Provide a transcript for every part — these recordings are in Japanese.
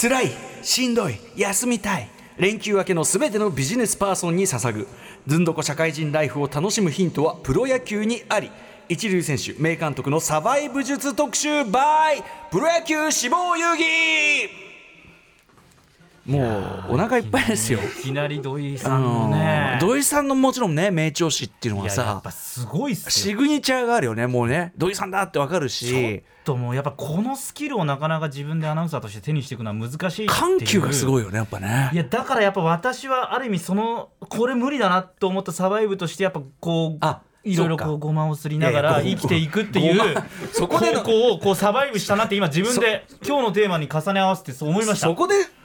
辛い、しんどい、休みたい、連休明けのすべてのビジネスパーソンに捧ぐずんどこ社会人ライフを楽しむヒントはプロ野球にあり、一流選手名監督のサバイブ術特集 by プロ野球志望遊戯。もうお腹いっぱいですよ。いきなり土井さんのね、土井さんのもちろんね名調子っていうのはさ、やっぱすごいっすよ。シグニチャーがあるよね。もうね土井さんだってわかるし、ちょっともうやっぱこのスキルをなかなか自分でアナウンサーとして手にしていくのは難しいっていう。緩急がすごいよねやっぱね。いやだからやっぱ私はある意味そのこれ無理だなと思ったサバイブとしてやっぱこういろいろこうごまをすりながら生きていくっていうそこでのこうこうサバイブしたなって今自分で今日のテーマに重ね合わせてそう思いました。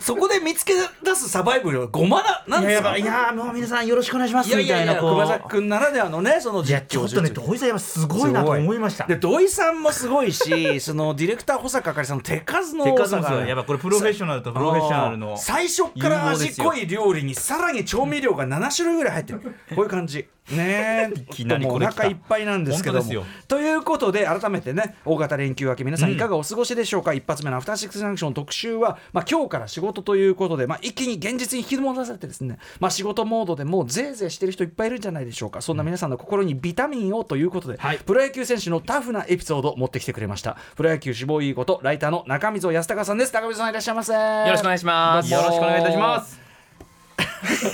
そこで見つけ出すサバイブはごまなんですか。いやもう皆さんよろしくお願いしますみたいな。久保崎君ならではのねその実況術。いやちょっとね土井さんやっぱすごいなと思いました。で土井さんもすごいしそのディレクター保坂あかりさんの手数の多さがやっぱこれプロフェッショナルとプロフェッショナルの最初から味濃い料理にさらに調味料が7種類ぐらい入ってるこういう感じねえお腹いっぱいなんですけども。ということで改めてね大型連休明け皆さんいかがお過ごしでしょうか、一発目のアフターシックスジャンクション特集は、今日から仕事ということで、一気に現実に引き戻されてですね、仕事モードでもうぜいぜいしてる人いっぱいいるんじゃないでしょうか。そんな皆さんの心にビタミンをということで、プロ野球選手のタフなエピソードを持ってきてくれました。プロ野球志望いいことライターの中溝康隆さんです。中溝さんいらっしゃいませ。よろしくお願いします。よろしくお願いいたします。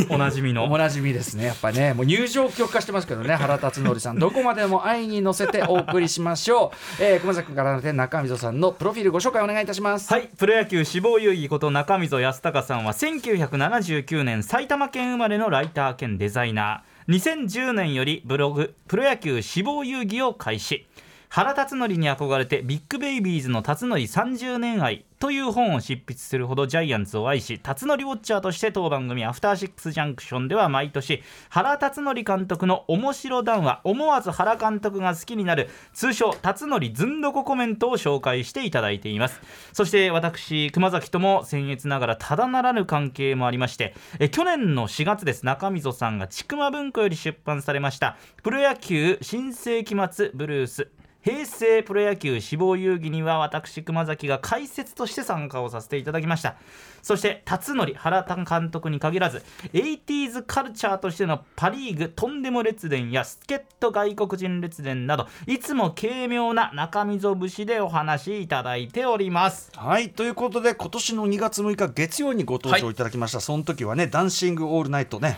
おなじみのおなじみですねやっぱね。もう入場曲化してますけどね原辰徳さんどこまでも愛に乗せてお送りしましょう。熊崎君からの中溝さんのプロフィールご紹介お願いいたします。はい、プロ野球志望遊戯こと中溝康隆さんは1979年埼玉県生まれのライター兼デザイナー。2010年よりブログプロ野球志望遊戯を開始。原辰徳に憧れてビッグベイビーズの辰徳30年愛という本を執筆するほどジャイアンツを愛し、辰徳ウォッチャーとして当番組アフターシックスジャンクションでは毎年原辰徳監督の面白談話、思わず原監督が好きになる通称辰徳ずんどこコメントを紹介していただいています。そして私熊崎とも僭越ながらただならぬ関係もありまして、去年の4月です。中溝さんがちくま文庫より出版されましたプロ野球新世紀末ブルース平成プロ野球志望遊戯には私熊崎が解説として参加をさせていただきました。そして辰徳原監督に限らず 80s カルチャーとしてのパリーグとんでも列伝や助っ人外国人列伝などいつも軽妙な中溝節でお話いただいております。はい、ということで今年の2月6日月曜にご登場いただきました、その時はねダンシングオールナイトね、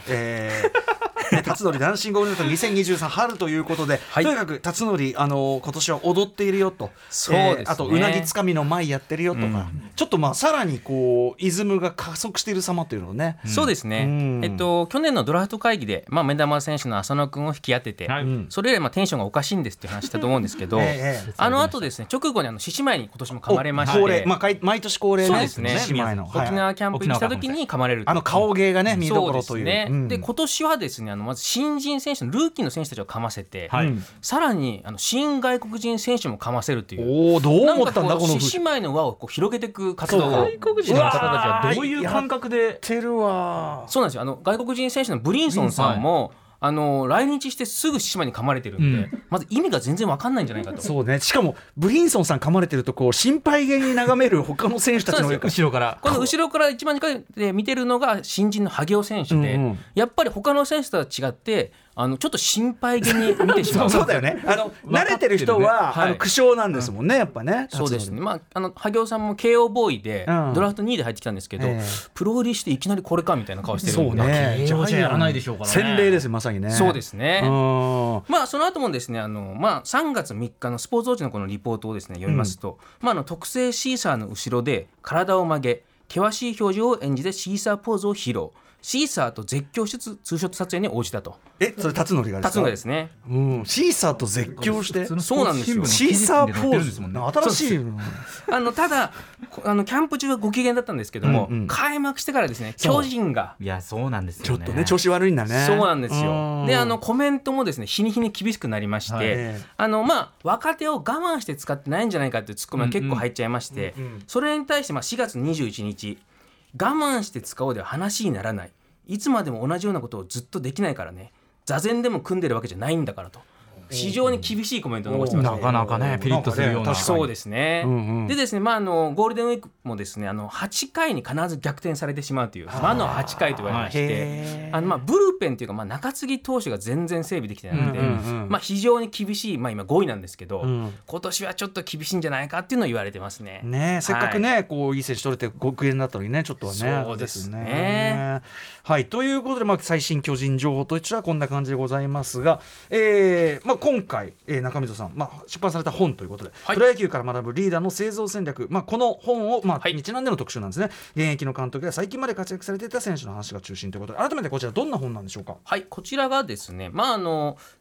辰徳ダンシングオールナイト2023春ということで、とにかく辰徳今年は踊っているよと、そうですね、あとうなぎつかみの前やってるよとか、ちょっとさらにこうイズムが加速している様というのをね、そうですね、去年のドラフト会議で、目玉選手の浅野君を引き当てて、それよりテンションがおかしいんですっていう話したと思うんですけどあの後ですね直後に獅子舞に今年も噛まれまして、毎年恒例のですね獅子舞の沖縄キャンプにした時に噛まれる、顔芸がね見どころという。で今年はですねまず新人選手のルーキーの選手たちをかませて、さらに新外国人選手もかませるという。どう思ったんだこの獅子舞の輪を広げていく活動が。外国人の方たちはどういう感覚でやってるわ。そうなんですよ、外国人選手のブリンソンさんも来日してすぐ獅子舞に噛まれてるんで、まず意味が全然分かんないんじゃないかと。そうね、しかもブリンソンさん噛まれてるとこう心配げに眺める他の選手たちの後ろからこの後ろから一番近くで見てるのが新人の萩尾選手で、やっぱり他の選手とは違ってちょっと心配げに見てしまうそうだよね、慣れてる人は苦笑なんですもんね、やっぱね。そうですね、萩尾さんも慶応ボーイでドラフト2位で入ってきたんですけど、プロ入りしていきなりこれかみたいな顔してるんで、慶応じゃやらないでしょうからね。洗礼ですよまさにね。そうですね、その後もですね3月3日のスポーツウォッチのこのリポートをですね読みますと、特製シーサーの後ろで体を曲げ険しい表情を演じてシーサーポーズを披露、シーサーと絶叫してツーショット撮影に応じたと。それ辰徳がですか。辰徳ですね、シーサーと絶叫してそうなんですよ、シーサーポーズですもんね。新しいただキャンプ中はご機嫌だったんですけども、開幕してからですね巨人がいやそうなんですよね、ちょっとね調子悪いんだね。そうなんですよ。でコメントもですね日に日に厳しくなりまして、若手を我慢して使ってないんじゃないかっていうツッコミが結構入っちゃいまして、それに対して4月21日我慢して使おうでは話にならない、いつまでも同じようなことをずっとできないからね、座禅でも組んでるわけじゃないんだからと。非常に厳しいコメントを残してました、ね、なかなかねピリッとするような。そうですね、うんうん、でですね、まあ、ゴールデンウィークもですね8回に必ず逆転されてしまうという魔の8回と言われまして、まあ、ブルペンというか、まあ、中継ぎ投手が全然整備できてないので、うんうんうん、まあ、非常に厳しい、まあ、今5位なんですけど、うん、今年はちょっと厳しいんじゃないかっていうのを言われてますね。ね、せっかくね、はい、こういい選手取れて5円だったのにねちょっとはね。そうですね、はい、ということで、まあ、最新巨人情報としてはこんな感じでございますが、まあ、今回、中溝さん、まあ、出版された本ということで、はい、プロ野球から学ぶリーダーの製造戦略、まあ、この本を、まあはい、日南での特集なんですね。現役の監督や最近まで活躍されていた選手の話が中心ということで、改めてこちらどんな本なんでしょうか。はい、こちらがですね、まあ、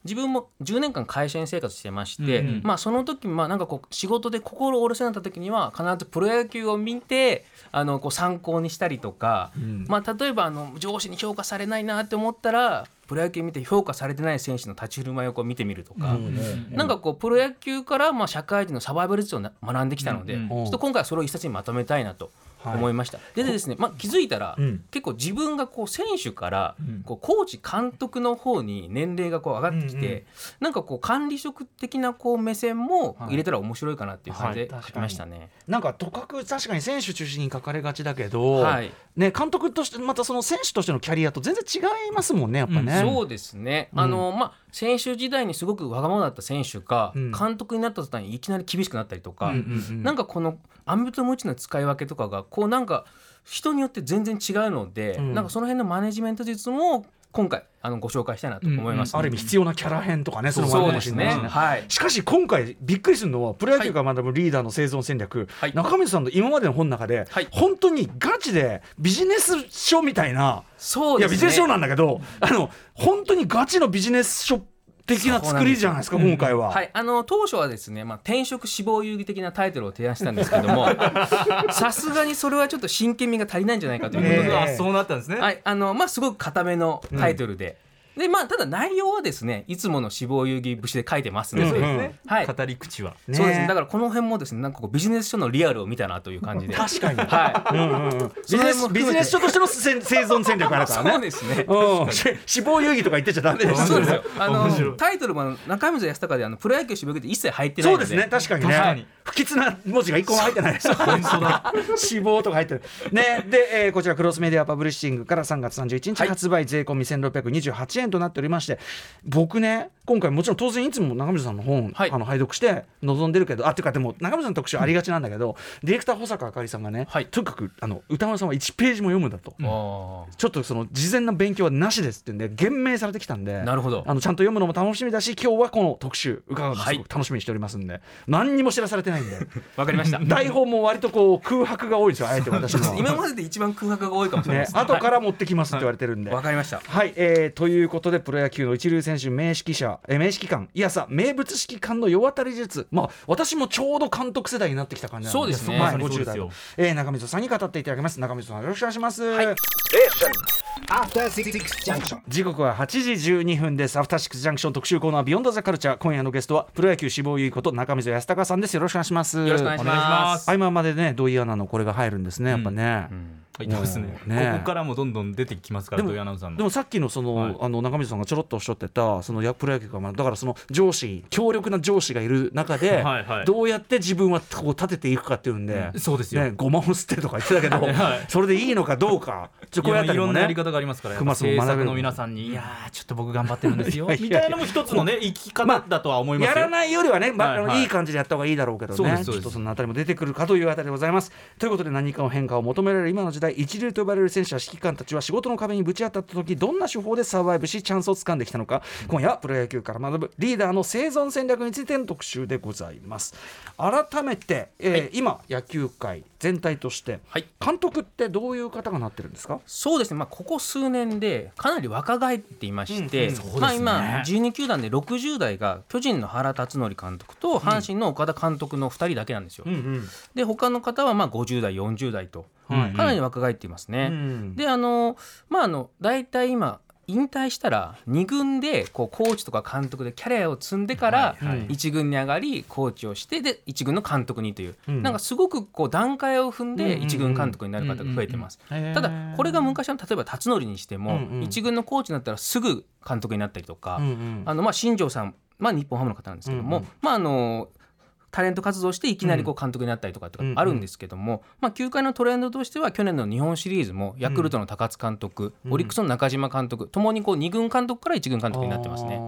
自分も10年間会社員生活してまして、うんうん、まあ、その時、まあ、なんかこう仕事で心折れそうになった時には必ずプロ野球を見てこう参考にしたりとか、うん、まあ、例えば上司に評価されないなって思ったらプロ野球見て評価されてない選手の立ち振る舞いをこう見てみるとか、うんうん、なんかこうプロ野球からまあ社会人のサバイバル術を学んできたので、うんうん、ちょっと今回はそれを一冊にまとめたいなと思いました。はい、でですね、まあ、気づいたら、うん、結構自分がこう選手からこうコーチ監督の方に年齢がこう上がってきて、うんうん、なんかこう管理職的なこう目線も入れたら面白いかなっていう感じで書きましたね。はいはい、なんかとかく確かに選手中心に書かれがちだけど、はいね、監督としてまたその選手としてのキャリアと全然違いますもんねやっぱね。うん、そうですね、まあ、選手時代にすごくわがままだった選手が、うん、監督になった途端にいきなり厳しくなったりとか、うんうんうん、なんかこのアンビとムチの使い分けとかがこうなんか人によって全然違うので、うん、なんかその辺のマネジメント術も今回ご紹介したいなと思います。うんうん、ある意味必要なキャラ編とかね、そのそうですね、はい、しかし今回びっくりするのはプロ野球から学ぶリーダーの生存戦略、はい、中水さんの今までの本の中で、はい、本当にガチでビジネス書みたいな、そうですね、いやビジネス書なんだけど本当にガチのビジネス書的な作りじゃないですか今回は。うん、はい、当初はですね、まあ、転職志望遊戯的なタイトルを提案したんですけどもさすがにそれはちょっと真剣味が足りないんじゃないかということで、そうなったんですね。はい、まあ、すごく固めのタイトルで、うん、で、まあ、ただ内容はですねいつもの志望遊戯節で書いてますので、うんうん、はい、語り口は、ね、そうですね、だからこの辺もですねなんかこうビジネス書のリアルを見たなという感じで確かに、はい、うんうん、ビジネス書としての生存戦略だからねそうですね、志望遊戯とか言ってちゃダメです。そうですよ、タイトルも中溝康隆でプロ野球志望遊戯って一切入ってないので、そうですね、確かにね、確かに不吉な文字が一個も入ってない本当だ志望とか入ってる、ね、で、こちらクロスメディアパブリッシングから3月31日発売、はい、税込み1628円となっておりまして、僕ね今回もちろん当然いつも中溝さんの本、はい、拝読して臨んでるけど、あっていうかでも中溝さんの特集ありがちなんだけど、うん、ディレクター保坂あかりさんがね、はい、とにかく歌丸さんは1ページも読むんだと、うん、ちょっとその事前の勉強はなしですってんで言明されてきたんで、なるほど、ちゃんと読むのも楽しみだし今日はこの特集伺うのもすごく楽しみにしておりますんで、はい、何にも知らされてないわかりました。台本も割とこう空白が多いんですよ、あえて私も今までで一番空白が多いかもしれないですね、後から持ってきますって言われてるんでわ、はい、かりました。はい、ということでプロ野球の一流選手名指揮官いやさ名物指揮官の世渡り術、まあ、私もちょうど監督世代になってきた感じなんで、そうですね、はい、50代の、中溝さんに語っていただきます。中溝さんよろしくお願いします。はい、時刻は8時12分です。アフターシックスジャンクション特集コーナービヨンドザカルチャー、今夜のゲストはプロ野球志望優衣こと中溝康隆さんです。よろしくお願いします。よろしくお願いします。今までね土井アナのこれが入るんですね、やっぱね、うんうん、ですね、ここからもどんどん出てきますから。でもさっきのその、はい、中溝さんがちょろっとおっしゃってたそのプロ野球が、まあ、だからその上司強力な上司がいる中ではい、はい、どうやって自分はこう立てていくかっていうんで、そうですよね、ゴマを吸ってとか言ってたけど、はい、それでいいのかどうかちょっとこうやったりもね、いろんなやり方がありますから制作の皆さんにいやちょっと僕頑張ってるんですよみたいなのも一つのね生き方だとは思いますよ、まあ、やらないよりはね、まあ、はいはい、いい感じでやった方がいいだろうけどね、ちょっとそのあたりも出てくるかというあたりでございます。ということで何かの変化を求められる今の時代、一流と呼ばれる選手や指揮官たちは仕事の壁にぶち当たった時どんな手法でサバイブしチャンスをつかんできたのか、今夜はプロ野球から学ぶリーダーの生存戦略についての特集でございます。改めて、はい、今野球界全体として監督ってどういう方がなってるんですか。はい、そうですね、まあ、ここ数年でかなり若返っていまして、うんうん、ね、まあ、今12球団で60代が巨人の原辰徳監督と阪神の岡田監督の2人だけなんですよ、うんうん、で他の方はまあ50代40代とかなり若返っていますね、うんうん、でまあだいたい今引退したら2軍でこうコーチとか監督でキャリアを積んでから1軍に上がりコーチをしてで1軍の監督にというなんかすごくこう段階を踏んで1軍監督になる方が増えてます。ただこれが昔の例えば辰徳にしても1軍のコーチになったらすぐ監督になったりとかまあ新庄さんまあ、日本ハムの方なんですけども、うんうん、まあ、タレント活動していきなりこう監督になったりとかってあるんですけども、うんうん、まあ、球界のトレンドとしては去年の日本シリーズもヤクルトの高津監督、うん、オリックスの中島監督ともにこう2軍監督から1軍監督になってますね。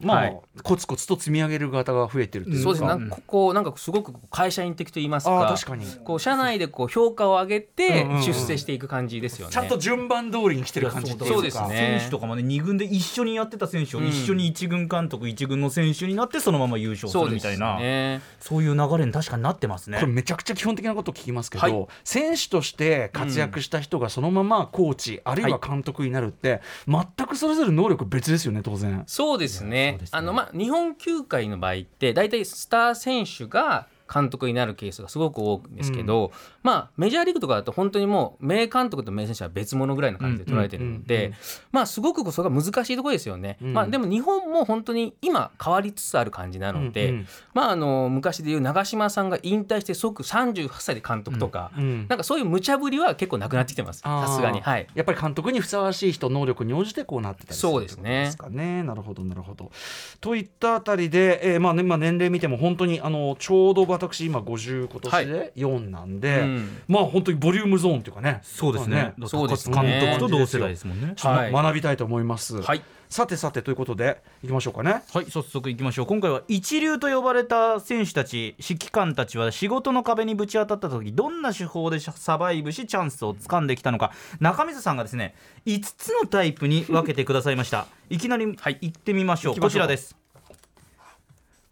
まあ、はい、コツコツと積み上げる方が増えてるというか、そうですね、なんかこうなんかすごく会社員的といいますか、確かにこう社内でこう評価を上げて出世していく感じですよね、うんうんうん、ちゃんと順番通りに来てる感じというか、そうですね、選手とかもね2軍で一緒にやってた選手を一緒に1軍監督、うん、1軍の選手になってそのまま優勝するみたいな、そうですね、そういう流れに確かになってますね。これめちゃくちゃ基本的なことを聞きますけど、はい、選手として活躍した人がそのままコーチ、うん、あるいは監督になるって、はい、全くそれぞれ能力別ですよね、当然。そうですね、まあ、日本球界の場合って大体スター選手が監督になるケースがすごく多いんですけど、うん、まあ、メジャーリーグとかだと本当にもう名監督と名選手は別物ぐらいの感じで捉えてるので、うんうんうん、まあ、すごくそれが難しいところですよね、うん、まあ、でも日本も本当に今変わりつつある感じなので、うんうん、まあ、昔でいう長嶋さんが引退して即38歳で監督とか、うんうん、なんかそういう無茶ぶりは結構なくなってきてます、さすがに、はい、やっぱり監督にふさわしい人、能力に応じてこうなってたりするんですかね。なるほどなるほど。といったあたりで、まあね、まあ、年齢見ても本当にちょうど私今50今年で4なんで、はい、うん、まあ本当にボリュームゾーンというかね、そうですね、高津監督と同世代ですもんね、はい、学びたいと思います、はい、さてさてということでいきましょうかね、はい、早速いきましょう。今回は一流と呼ばれた選手たち、指揮官たちは仕事の壁にぶち当たった時どんな手法でサバイブしチャンスを掴んできたのか、中水さんがですね5つのタイプに分けてくださいましたいきなり行ってみましょう、はい、こちらです。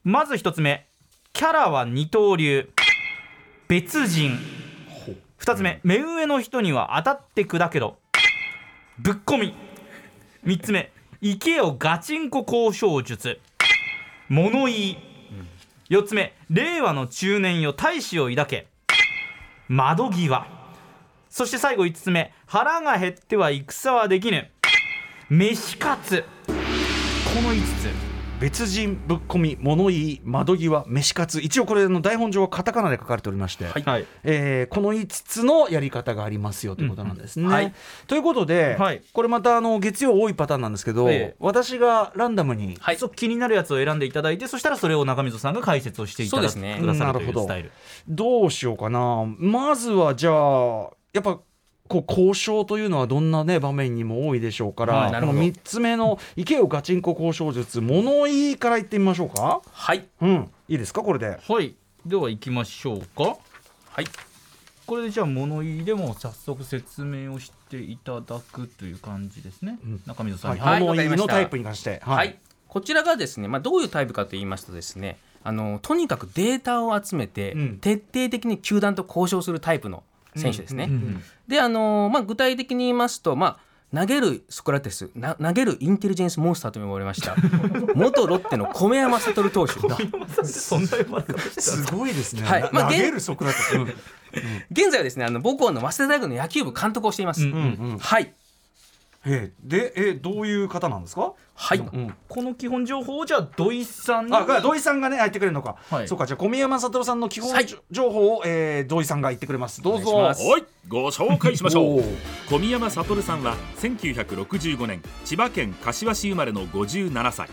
まず1つ目、キャラは二刀流別人。2つ目、目上の人には当たって砕けろぶっこみ。3つ目、イケオガチンコ交渉術物言い。4つ目、令和の中年よ大志を抱け窓際。そして最後5つ目、腹が減っては戦はできぬ飯活。この5つ、別人、ぶっこみ、物言い、窓際、飯活、一応これの台本上はカタカナで書かれておりまして、はい、この5つのやり方がありますよということなんですね、うん、はい、ということで、はい、これまた月曜多いパターンなんですけど、私がランダムに、はい、気になるやつを選んでいただいて、そしたらそれを中溝さんが解説をしていただく、ね、くださるというスタイル。どうしようかな。まずはじゃあやっぱ交渉というのはどんな、ね、場面にも多いでしょうから、はい、この3つ目のイケオガチンコ交渉術物言いからいってみましょうか。はい、うん、いいですかこれで。はい、ではいきましょうか。はい、これでじゃあ物言いでも早速説明をしていただくという感じですね、うん、中溝さん、はい、物言いのタイプに関して、はいはい、こちらがですね、まあ、どういうタイプかと言いますとですね、とにかくデータを集めて、うん、徹底的に球団と交渉するタイプの選手ですね、うんうんうん、でまあ、具体的に言いますと、まあ、投げるソクラテス投げるインテリジェンスモンスターと呼ばれました元ロッテの米山悟投手すごいですね、はい、まあ、投げるソクラテス、うんうん、現在はですね母校の早稲田大学の野球部監督をしています、うんうんうん、はい、でどういう方なんですか。はい、うん、この基本情報をじゃあ土井さんに、あ、土井さんがね入ってくれるのか、はい、そうか、じゃあ小宮山悟さんの基本情報を、はい、土井さんが言ってくれます。どうぞ。はい、ご紹介しましょう小宮山悟さんは1965年千葉県柏市生まれの57歳、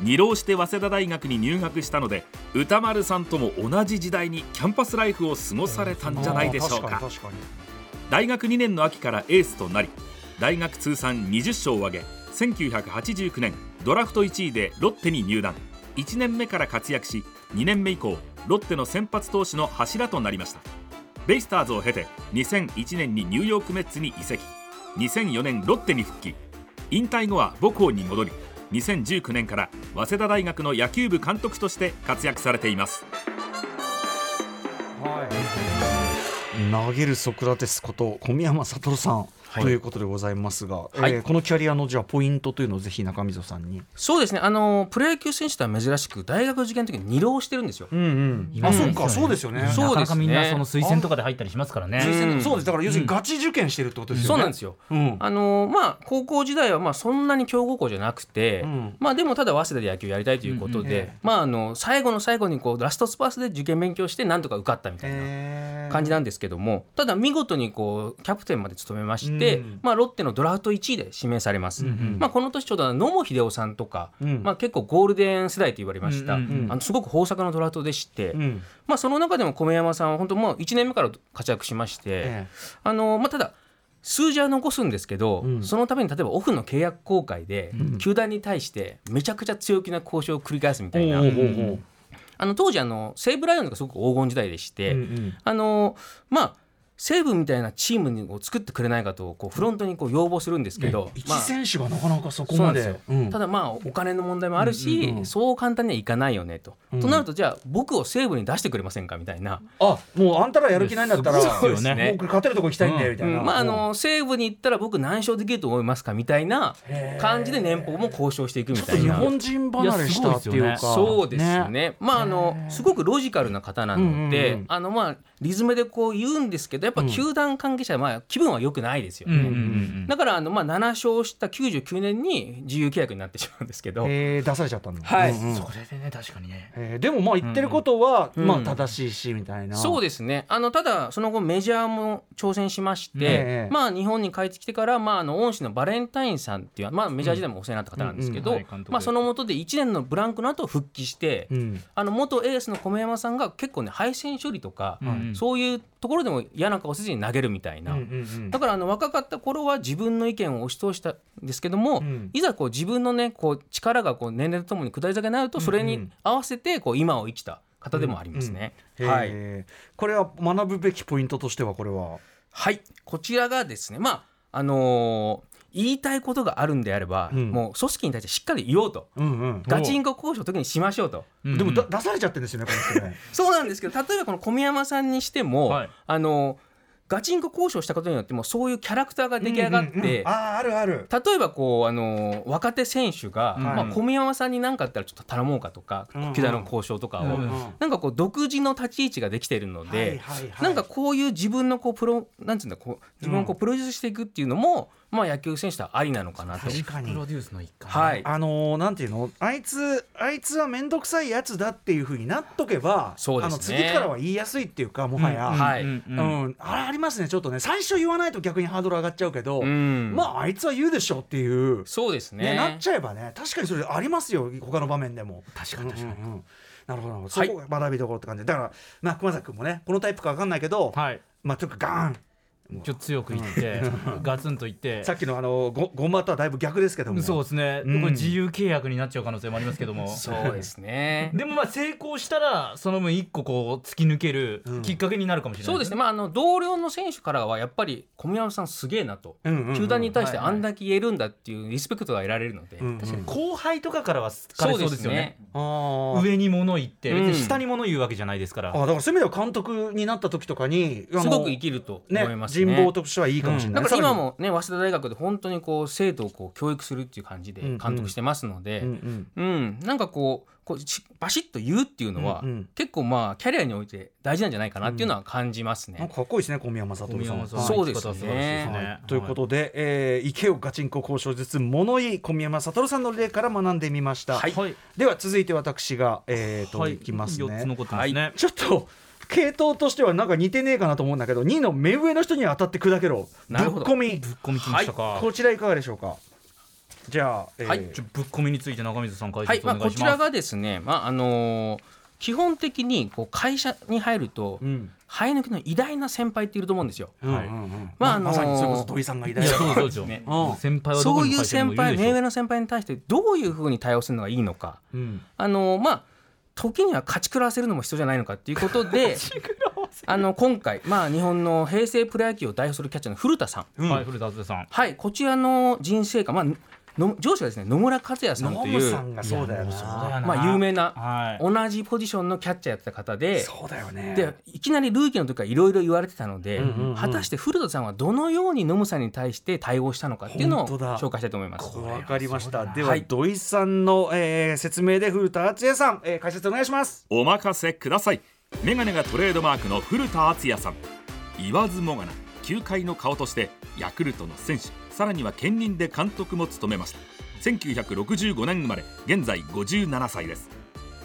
二浪して早稲田大学に入学したので歌丸さんとも同じ時代にキャンパスライフを過ごされたんじゃないでしょうか。確かに大学2年の秋からエースとなり大学通算20勝を挙げ、1989年ドラフト1位でロッテに入団。1年目から活躍し、2年目以降ロッテの先発投手の柱となりました。ベイスターズを経て2001年にニューヨークメッツに移籍、2004年ロッテに復帰、引退後は母校に戻り、2019年から早稲田大学の野球部監督として活躍されています。はい、投げるソクラテスこと小宮山悟さんということでございますが、はい、このキャリアのじゃあポイントというのをぜひ中溝さんに。そうですね、プロ野球選手とは珍しく大学受験の時に二浪してるんですよ、うんうん、あ、そうか、そうですよね。なかなかみんなその推薦とかで入ったりしますからね。そうです、だから要するにガチ受験してるってことですよね、うん、そうなんですよ、うん、まあ、高校時代はまあそんなに強豪校じゃなくて、うん、まあ、でもただ早稲田で野球やりたいということで、うんうん、まあ、最後の最後にこうラストスパースで受験勉強してなんとか受かったみたいな感じなんですけども、ただ見事にこうキャプテンまで務めまして、って、まあ、ロッテのドラフト1位で指名されます、まあ、この年ちょうど野茂英雄さんとか、まあ、結構ゴールデン世代と言われました、すごく豊作のドラフトでして、まあ、その中でも米山さんは本当もう1年目から活躍しまして、まあ、ただ数字は残すんですけど、そのために例えばオフの契約更改で球団に対してめちゃくちゃ強気な交渉を繰り返すみたいな、当時西武ライオンズがすごく黄金時代でして、まあ西武みたいなチームを作ってくれないかとこうフロントにこう要望するんですけど、一選手がなかなかそこま で、ただまあお金の問題もあるし、そう簡単にはいかないよねと、となるとじゃあ僕を西武に出してくれませんかみたいな、あもうあんたらやる気ないんだったら僕、勝てるとこ行きたいんだよみたいな、まあ、西武に行ったら僕何勝できると思いますかみたいな感じで年俸も交渉していくみたいな、ちょっと日本人離れしたっていうか、そうです ね、まあ、すごくロジカルな方なので、まあ、リズムでこう言うんですけどやっぱ球団関係者はまあ気分は良くないですよね、だからまあ7勝した99年に自由契約になってしまうんですけど、出されちゃったんだ、それでね確かにね、でもまあ言ってることはまあ正しいしみたいな、そうですね、ただその後メジャーも挑戦しまして、まあ、日本に帰ってきてから、まあ、恩師のバレンタインさんっていう、まあ、メジャー時代もお世話になった方なんですけど、まあ、その下で1年のブランクの後復帰して、元エースの米山さんが結構ね敗戦処理とか、そういうところでも嫌な顔せずに投げるみたいな、だから若かった頃は自分の意見を押し通したんですけども、いざこう自分の、ね、こう力がこう年齢とともに下り坂になるとそれに合わせてこう今を生きた方でもありますね、これは学ぶべきポイントとしてはこれは、こちらがですね、まあ言いたいことがあるんであれば、もう組織に対してしっかり言おうと、ガチンコ交渉を時にしましょうと、でも出されちゃってるんですよねこれそうなんですけど、例えばこの小宮山さんにしても、ガチンコ交渉したことによってもうそういうキャラクターが出来上がって、あるある、例えばこう若手選手が、まあ、小宮山さんに何かあったらちょっと頼もうかとか、球団の交渉とかを、なんかこう独自の立ち位置ができているので、なんかこういう自分のこうなんていうんだこう自分をこうプロデュースしていくっていうのも、まあ、野球選手とはありなのかなと。確かにプロデュースの一環、なんていうの、あいつはめんどくさいやつだっていう風になっとけば、そうですね、次からは言いやすいっていうか、もはや、あれありますね、ちょっとね最初言わないと逆にハードル上がっちゃうけど、まああいつは言うでしょっていう、そうですね、なっちゃえばね、確かにそれありますよ、他の場面でも。確かに確かに、なるほど、そこが学びどころって感じだから、まあ、熊崎君もねこのタイプか分かんないけど、まあちょっとガーンちょっと強くいってガツンといってさっきのゴンバッタはだいぶ逆ですけども、そうですね、これ自由契約になっちゃう可能性もありますけどもそうですねでもまあ成功したらその分一個こう突き抜けるきっかけになるかもしれない、そうですね、まあ、同僚の選手からはやっぱり小宮山さんすげえなと、球団に対してあんだけ言えるんだっていうリスペクトが得られるので、確かに後輩とかからは好かれそうですよね、上に物言って別に下に物言うわけじゃないですから、だからそういう意味では監督になった時とかにすごく生きると思いますね、人望としてはいいかもしれない、だから今もね早稲田大学で本当にこう生徒をこう教育するっていう感じで監督してますので、なんかこうバシッと言うっていうのは、結構まあキャリアにおいて大事なんじゃないかなっていうのは感じますね、なんかかっこいいですね小宮山さん、そうですね、ということで、池をガチンコ交渉術物言い小宮山聡さんの例から学んでみました、では続いて私が、いきますね、4つ残ってますね、ちょっと系統としてはなんか似てねえかなと思うんだけど、2位の目上の人に当たって砕けろ、ぶっ込みきましたか、こちらいかがでしょうか。じゃあ、ぶっ込みについて中水さん解説お願いします。こちらがですね、基本的にこう会社に入ると、生え抜きの偉大な先輩っていると思うんですよ、まさにそれこそ土井さんが偉大な先輩はどこに書いてるのもいるでしょう。そういう先輩、目上の先輩に対してどういうふうに対応するのがいいのか、時には勝ち食らわせるのも必要じゃないのかっていうことで今回、日本の平成プロ野球を代表するキャッチャーの古田さん、古田敦也さん、こちらの人生観、上司がですね野村克也さんという、有名な同じポジションのキャッチャーやってた方で、でいきなりルーキーの時からいろいろ言われてたので、果たして古田さんはどのように野村さんに対して対応したのかっていうのを紹介したいと思います。わかりました。では土井さんの説明で古田敦也さん解説お願いします。お任せください。メガネがトレードマークの古田敦也さん、言わずもがな球界の顔としてヤクルトの選手、さらには兼任で監督も務めました。1965年生まれ、現在57歳です。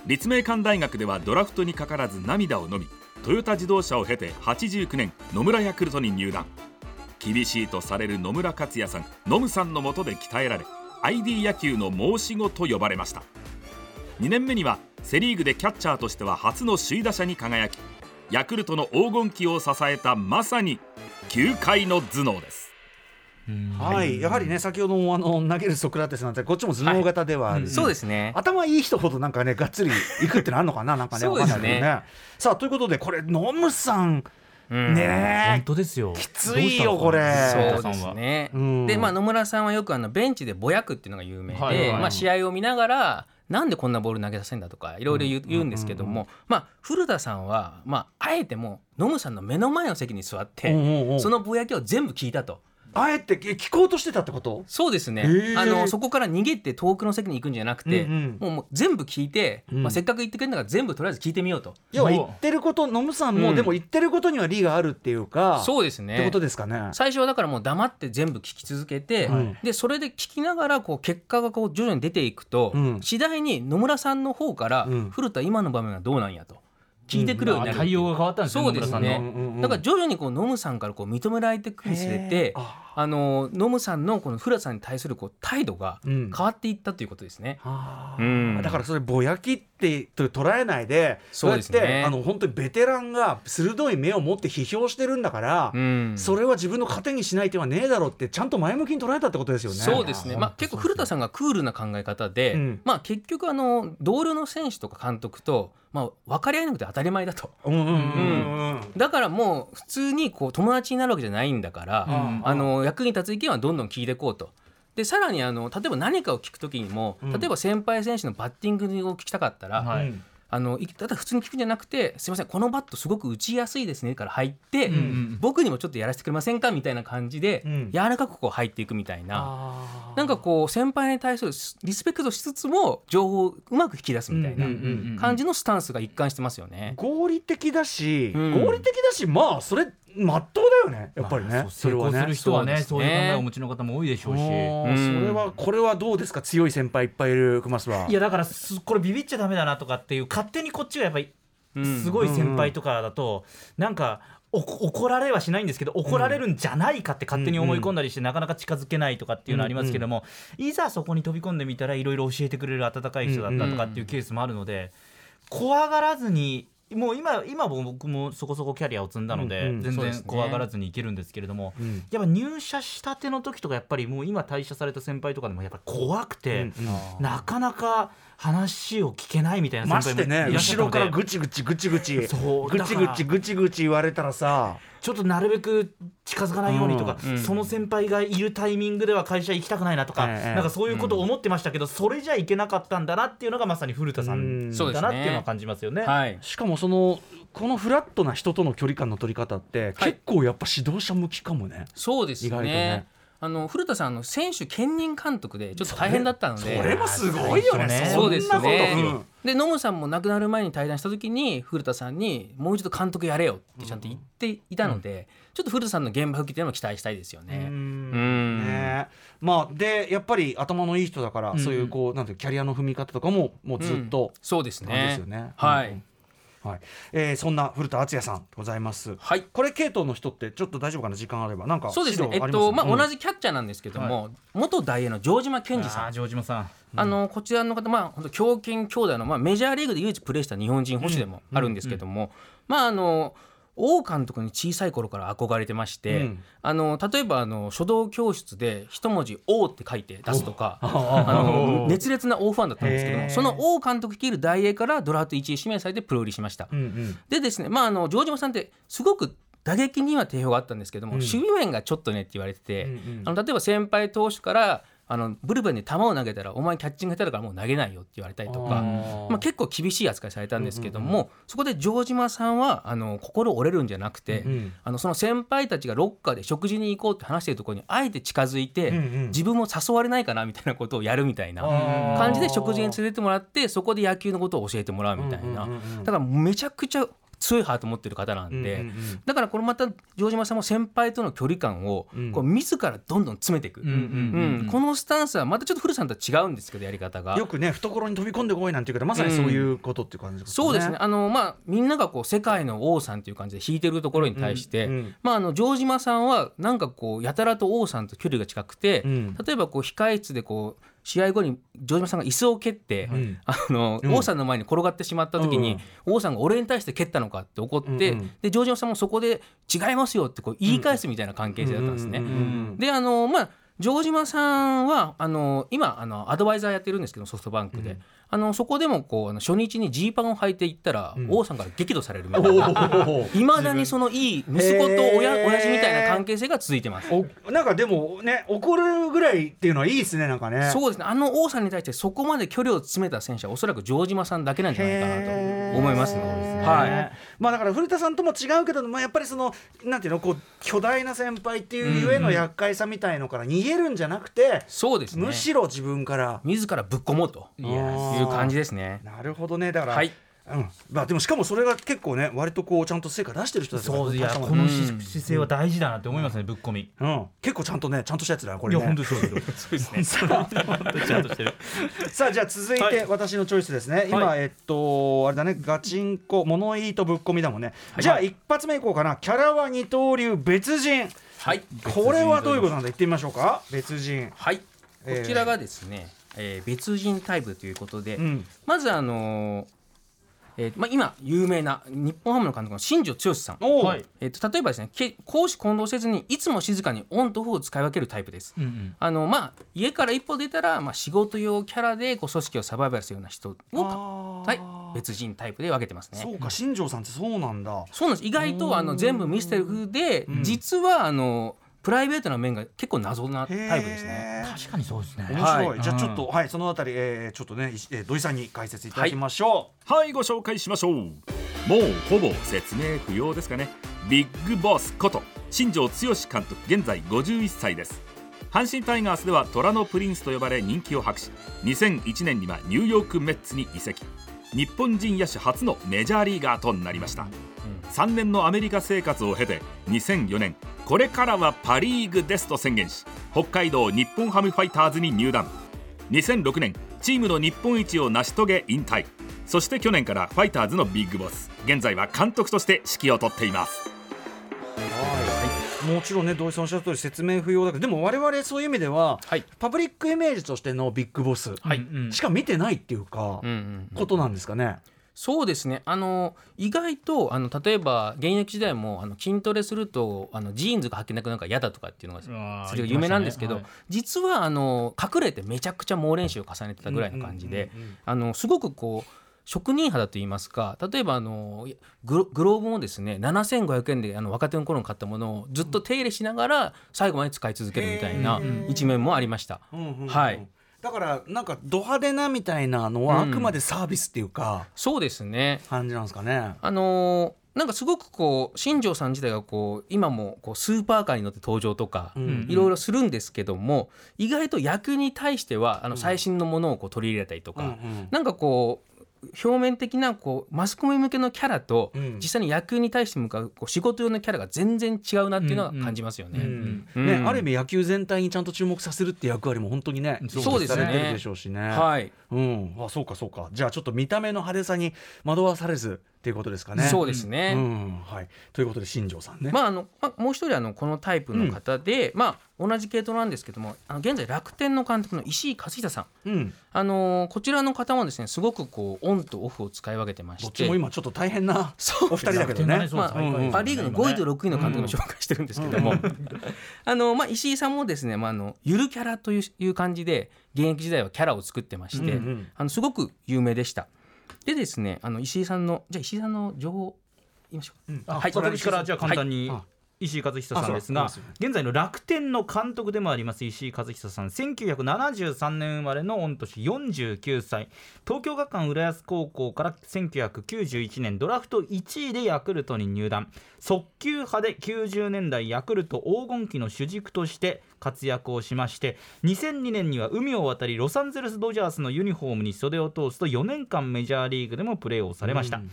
立命館大学ではドラフトにかからず涙をのみ、トヨタ自動車を経て89年野村ヤクルトに入団。厳しいとされる野村克也さん、ノムさんの下で鍛えられ、 ID 野球の申し子と呼ばれました。2年目にはセリーグでキャッチャーとしては初の首位打者に輝き、ヤクルトの黄金期を支えたまさに球界の頭脳です。はい、やはりね、先ほども投げるソクラテスなんてこっちも頭脳型ではある、はい、そうですね。頭いい人ほどなんかねがっつりいくってのあるのかな、なんかねわかんないけどね。さあということで、これノムさんねえ本当ですよ、きついよこれ。そうですね、で、野村さんはよくベンチでぼやくっていうのが有名で、はいはいはい、試合を見ながらなんでこんなボール投げさせるんだとかいろいろ言うんですけども、古田さんは、あえてもノムさんの目の前の席に座って、そのぼやきを全部聞いたと。あえて聞こうとしてたってこと？そうですね、そこから逃げて遠くの席に行くんじゃなくて、もう全部聞いて、せっかく言ってくれるんだから全部とりあえず聞いてみようと。要は言ってることノムさんも、でも言ってることには理があるっていうか、そうですねってことですかね。最初はだからもう黙って全部聞き続けて、でそれで聞きながら結果が徐々に出ていくと、次第に野村さんの方から、古田今の場面はどうなんやと聞いてくるようになる。対応が変わったんですね。そうですね、だから徐々にノムさんから認められてくるにつれて、ノムさんの古田さんに対する態度が変わっていったということですね。だからそれぼやきって捉えないで、そうやってそうですね、本当にベテランが鋭い目を持って批評してるんだから、それは自分の糧にしない手はねえだろうってちゃんと前向きに捉えたってことですよね。そうですね、結構古田さんがクールな考え方で、結局同僚の選手とか監督と分かり合えなくて当たり前だと、だからもう普通に友達になるわけじゃないんだから、役に立つ意見はどんどん聞いていこうと。でさらに例えば何かを聞くときにも、例えば先輩選手のバッティングを聞きたかったら、ただ普通に聞くんじゃなくて、すいませんこのバットすごく打ちやすいですねから入って、僕にもちょっとやらせてくれませんかみたいな感じで、柔らかく入っていくみたいな、なんか先輩に対するリスペクトしつつも情報をうまく引き出すみたいな感じのスタンスが一貫してますよね。合理的だし、まあそれ真っ当だよね、やっぱりね。成功する人はね、そういう考えをお持ちの方も多いでしょうし、これはどうですか、強い先輩いっぱいいるクマスは。いやだからこれビビっちゃダメだなとかっていう、勝手にこっちがやっぱりすごい先輩とかだと、なんか怒られはしないんですけど、怒られるんじゃないかって勝手に思い込んだりして、なかなか近づけないとかっていうのはありますけども、いざそこに飛び込んでみたらいろいろ教えてくれる温かい人だったとかっていうケースもあるので、怖がらずに、もう 今僕もそこそこキャリアを積んだので、全然怖がらずにいけるんですけれども、やっぱ入社したての時とか、やっぱりもう今退社された先輩とかでもやっぱり怖くて、なかなか話を聞けないみたいな先輩もいらっしゃったので、ましてね、後ろからぐちぐち言われたらさ、ちょっとなるべく近づかないようにとか、その先輩がいるタイミングでは会社行きたくないなとか、なんかそういうことを思ってましたけど、それじゃいけなかったんだなっていうのがまさに古田さんだなっていうのは感じますよね。はい、しかもこのフラットな人との距離感の取り方って、結構やっぱ指導者向きかもね。そうですね。意外とね。古田さんの選手兼任監督でちょっと大変だったので、それもすごいよね。そうですね。でノムさんも亡くなる前に対談した時に、古田さんにもう一度監督やれよってちゃんと言っていたので、ちょっと古田さんの現場復帰というのを期待したいですよね。でやっぱり頭のいい人だから、そういうなんていうキャリアの踏み方とかもうずっと、そうですね。はい。そんな古田敦也さんございます、これ系統の人ってちょっと大丈夫かな、時間あればなんか。そうですね、同じキャッチャーなんですけども、元ダイエーの城島健二さん、城島さん、こちらの方、本当強肩兄弟の、メジャーリーグで唯一プレーした日本人捕手でもあるんですけども、王監督に小さい頃から憧れてまして、例えば書道教室で一文字王って書いて出すとか、熱烈な王ファンだったんですけども、その王監督率いるダイエーからドラフト1位指名されてプロ入りしました。でですね、城島さんってすごく打撃には定評があったんですけども、守備面がちょっとねって言われてて、例えば先輩投手からブルペンで球を投げたら、お前キャッチング下手だからもう投げないよって言われたりとか、結構厳しい扱いされたんですけども、そこで城島さんは心折れるんじゃなくて、その先輩たちがロッカーで食事に行こうって話してるところにあえて近づいて、自分も誘われないかなみたいなことをやるみたいな感じで、食事に連れてもらって、そこで野球のことを教えてもらうみたいな。だからめちゃくちゃ強いハート持ってる方なんで、うんうんうん、だからこれまた城島さんも先輩との距離感をこう自らどんどん詰めていく、うんうんうん、このスタンスはまたちょっと古さんとは違うんですけど、やり方がよくね懐に飛び込んでこいなんていうけど、まさにそういうことっていう感じですね、うん、そうですね、みんながこう世界の王さんっていう感じで弾いてるところに対して、うんうんうん、城島さんはなんかこうやたらと王さんと距離が近くて、うん、例えばこう控え室でこう試合後に城島さんが椅子を蹴って、うん、王さんの前に転がってしまった時に、うん、王さんが俺に対して蹴ったのかって怒って、うんうん、で城島さんもそこで違いますよってこう言い返すみたいな関係性だったんですね、うんうんうん、で城島さんは今アドバイザーやってるんですけど、ソフトバンクで、うんそこでもこう初日にジーパンを履いていったら、うん、王さんから激怒されるみたいないまだにそのいい息子と親父みたいな関係性が続いてます。なんかでもね、怒るぐらいっていうのはいいですね。なんかね、そうですね、王さんに対してそこまで距離を詰めた選手はおそらく城島さんだけなんじゃないかなと思いますね。はい、まあ、だから古田さんとも違うけど、まあ、やっぱりそのなんていうのこう巨大な先輩っていうゆえの厄介さみたいのから逃げるんじゃなくて、うん、そうですね、むしろ自分から自らぶっ込もうという感じですね。なるほどね。だから、はい、うんまあ、でもしかもそれが結構ね割とこうちゃんと成果出してる人たちがそういやこの姿勢は大事だなって思いますね、うん、ぶっ込み、うん、結構ちゃんとねちゃんとしたやつだなこれね。いや本当そうですねさあじゃあ続いて私のチョイスですね、はい、今あれだねガチンコ物言いとぶっ込みだもんね、はい、じゃあ一発目いこうかな。キャラは二刀流別人、はい、これはどういうことなんだ、言ってみましょうか。別人、はい、こちらがですね、別人タイプということで、うん、まずまあ、今有名な日本ハムの監督の新庄剛志さん、例えばですね公私混同せずにいつも静かにオンとオフを使い分けるタイプです、うんうんまあ、家から一歩出たら、まあ、仕事用キャラでこう組織をサバイバルするような人を、はい、別人タイプで分けてますね。そうか、新庄さんってそうなんだ。そうなんです。意外と全部ミステリーで、うん、実はプライベートな面が結構謎なタイプですね。確かにそうですね。面白い、はい、じゃあちょっと、うんはい、そのあたり、ちょっとね、土井さんに解説いただきましょう。はい、はい、ご紹介しましょう。もうほぼ説明不要ですかね。ビッグボスこと新庄剛志監督、現在51歳です。阪神タイガースでは虎のプリンスと呼ばれ人気を博し、2001年にはニューヨークメッツに移籍、日本人野手初のメジャーリーガーとなりました。3年のアメリカ生活を経て2004年、これからはパリーグですと宣言し、北海道日本ハムファイターズに入団。2006年、チームの日本一を成し遂げ引退。そして去年からファイターズのビッグボス、現在は監督として指揮を執っています。もちろんね、土井さんおっしゃる通り説明不要だけど、でも我々そういう意味では、はい、パブリックイメージとしてのビッグボスしか見てないっていうか、うんうんうん、ことなんですかね。そうですね、意外と例えば現役時代も筋トレするとジーンズが履けなくなんか嫌だとかっていうのがそれが夢なんですけど、ねはい、実は隠れてめちゃくちゃ猛練習を重ねてたぐらいの感じで、うんうんうんうん、すごくこう職人肌と言いますか、例えばグローブもですね7,500 円で若手の頃に買ったものをずっと手入れしながら最後まで使い続けるみたいな一面もありました、はい、だからなんかド派手なみたいなのはあくまでサービスっていうか、うん、そうですね、感じなんですかね。なんかすごくこう新庄さん自体がこう今もこうスーパーカーに乗って登場とかいろいろするんですけども、意外と役に対しては最新のものをこう取り入れたりとか、うんうん、なんかこう表面的なこうマスコミ向けのキャラと、うん、実際に野球に対して向かう、こう仕事用のキャラが全然違うなっていうのは感じますよね、うんうんうん、ね、ある意味野球全体にちゃんと注目させるって役割も本当にね、そうですね、されてるでしょうしね、はい、うん、あ、そうかそうか、じゃあちょっと見た目の派手さに惑わされずということですかね。そうですね、うんはい、ということで新庄さんね、まあまあ、もう一人このタイプの方で、うんまあ、同じ系統なんですけども現在楽天の監督の石井勝久さん、うんこちらの方もですねすごくこうオンとオフを使い分けてまして、どっちも今ちょっと大変なお二人だけどね、まあパ・リーグの5位と6位の監督の紹介してるんですけども、うんまあ、石井さんもですね、まあ、ゆるキャラという感じで現役時代はキャラを作ってまして、うんうん、すごく有名でした。でですね、石井さんのじゃあ石井さんの情報を言いましょう、うんはい、私からじゃあ簡単に、はい、石井和久さんですが、現在の楽天の監督でもあります石井和久さん、1973年生まれの御年49歳、東京学館浦安高校から1991年ドラフト1位でヤクルトに入団、速球派で90年代ヤクルト黄金期の主軸として活躍をしまして、2002年には海を渡りロサンゼルスドジャースのユニフォームに袖を通すと4年間メジャーリーグでもプレーをされました、うん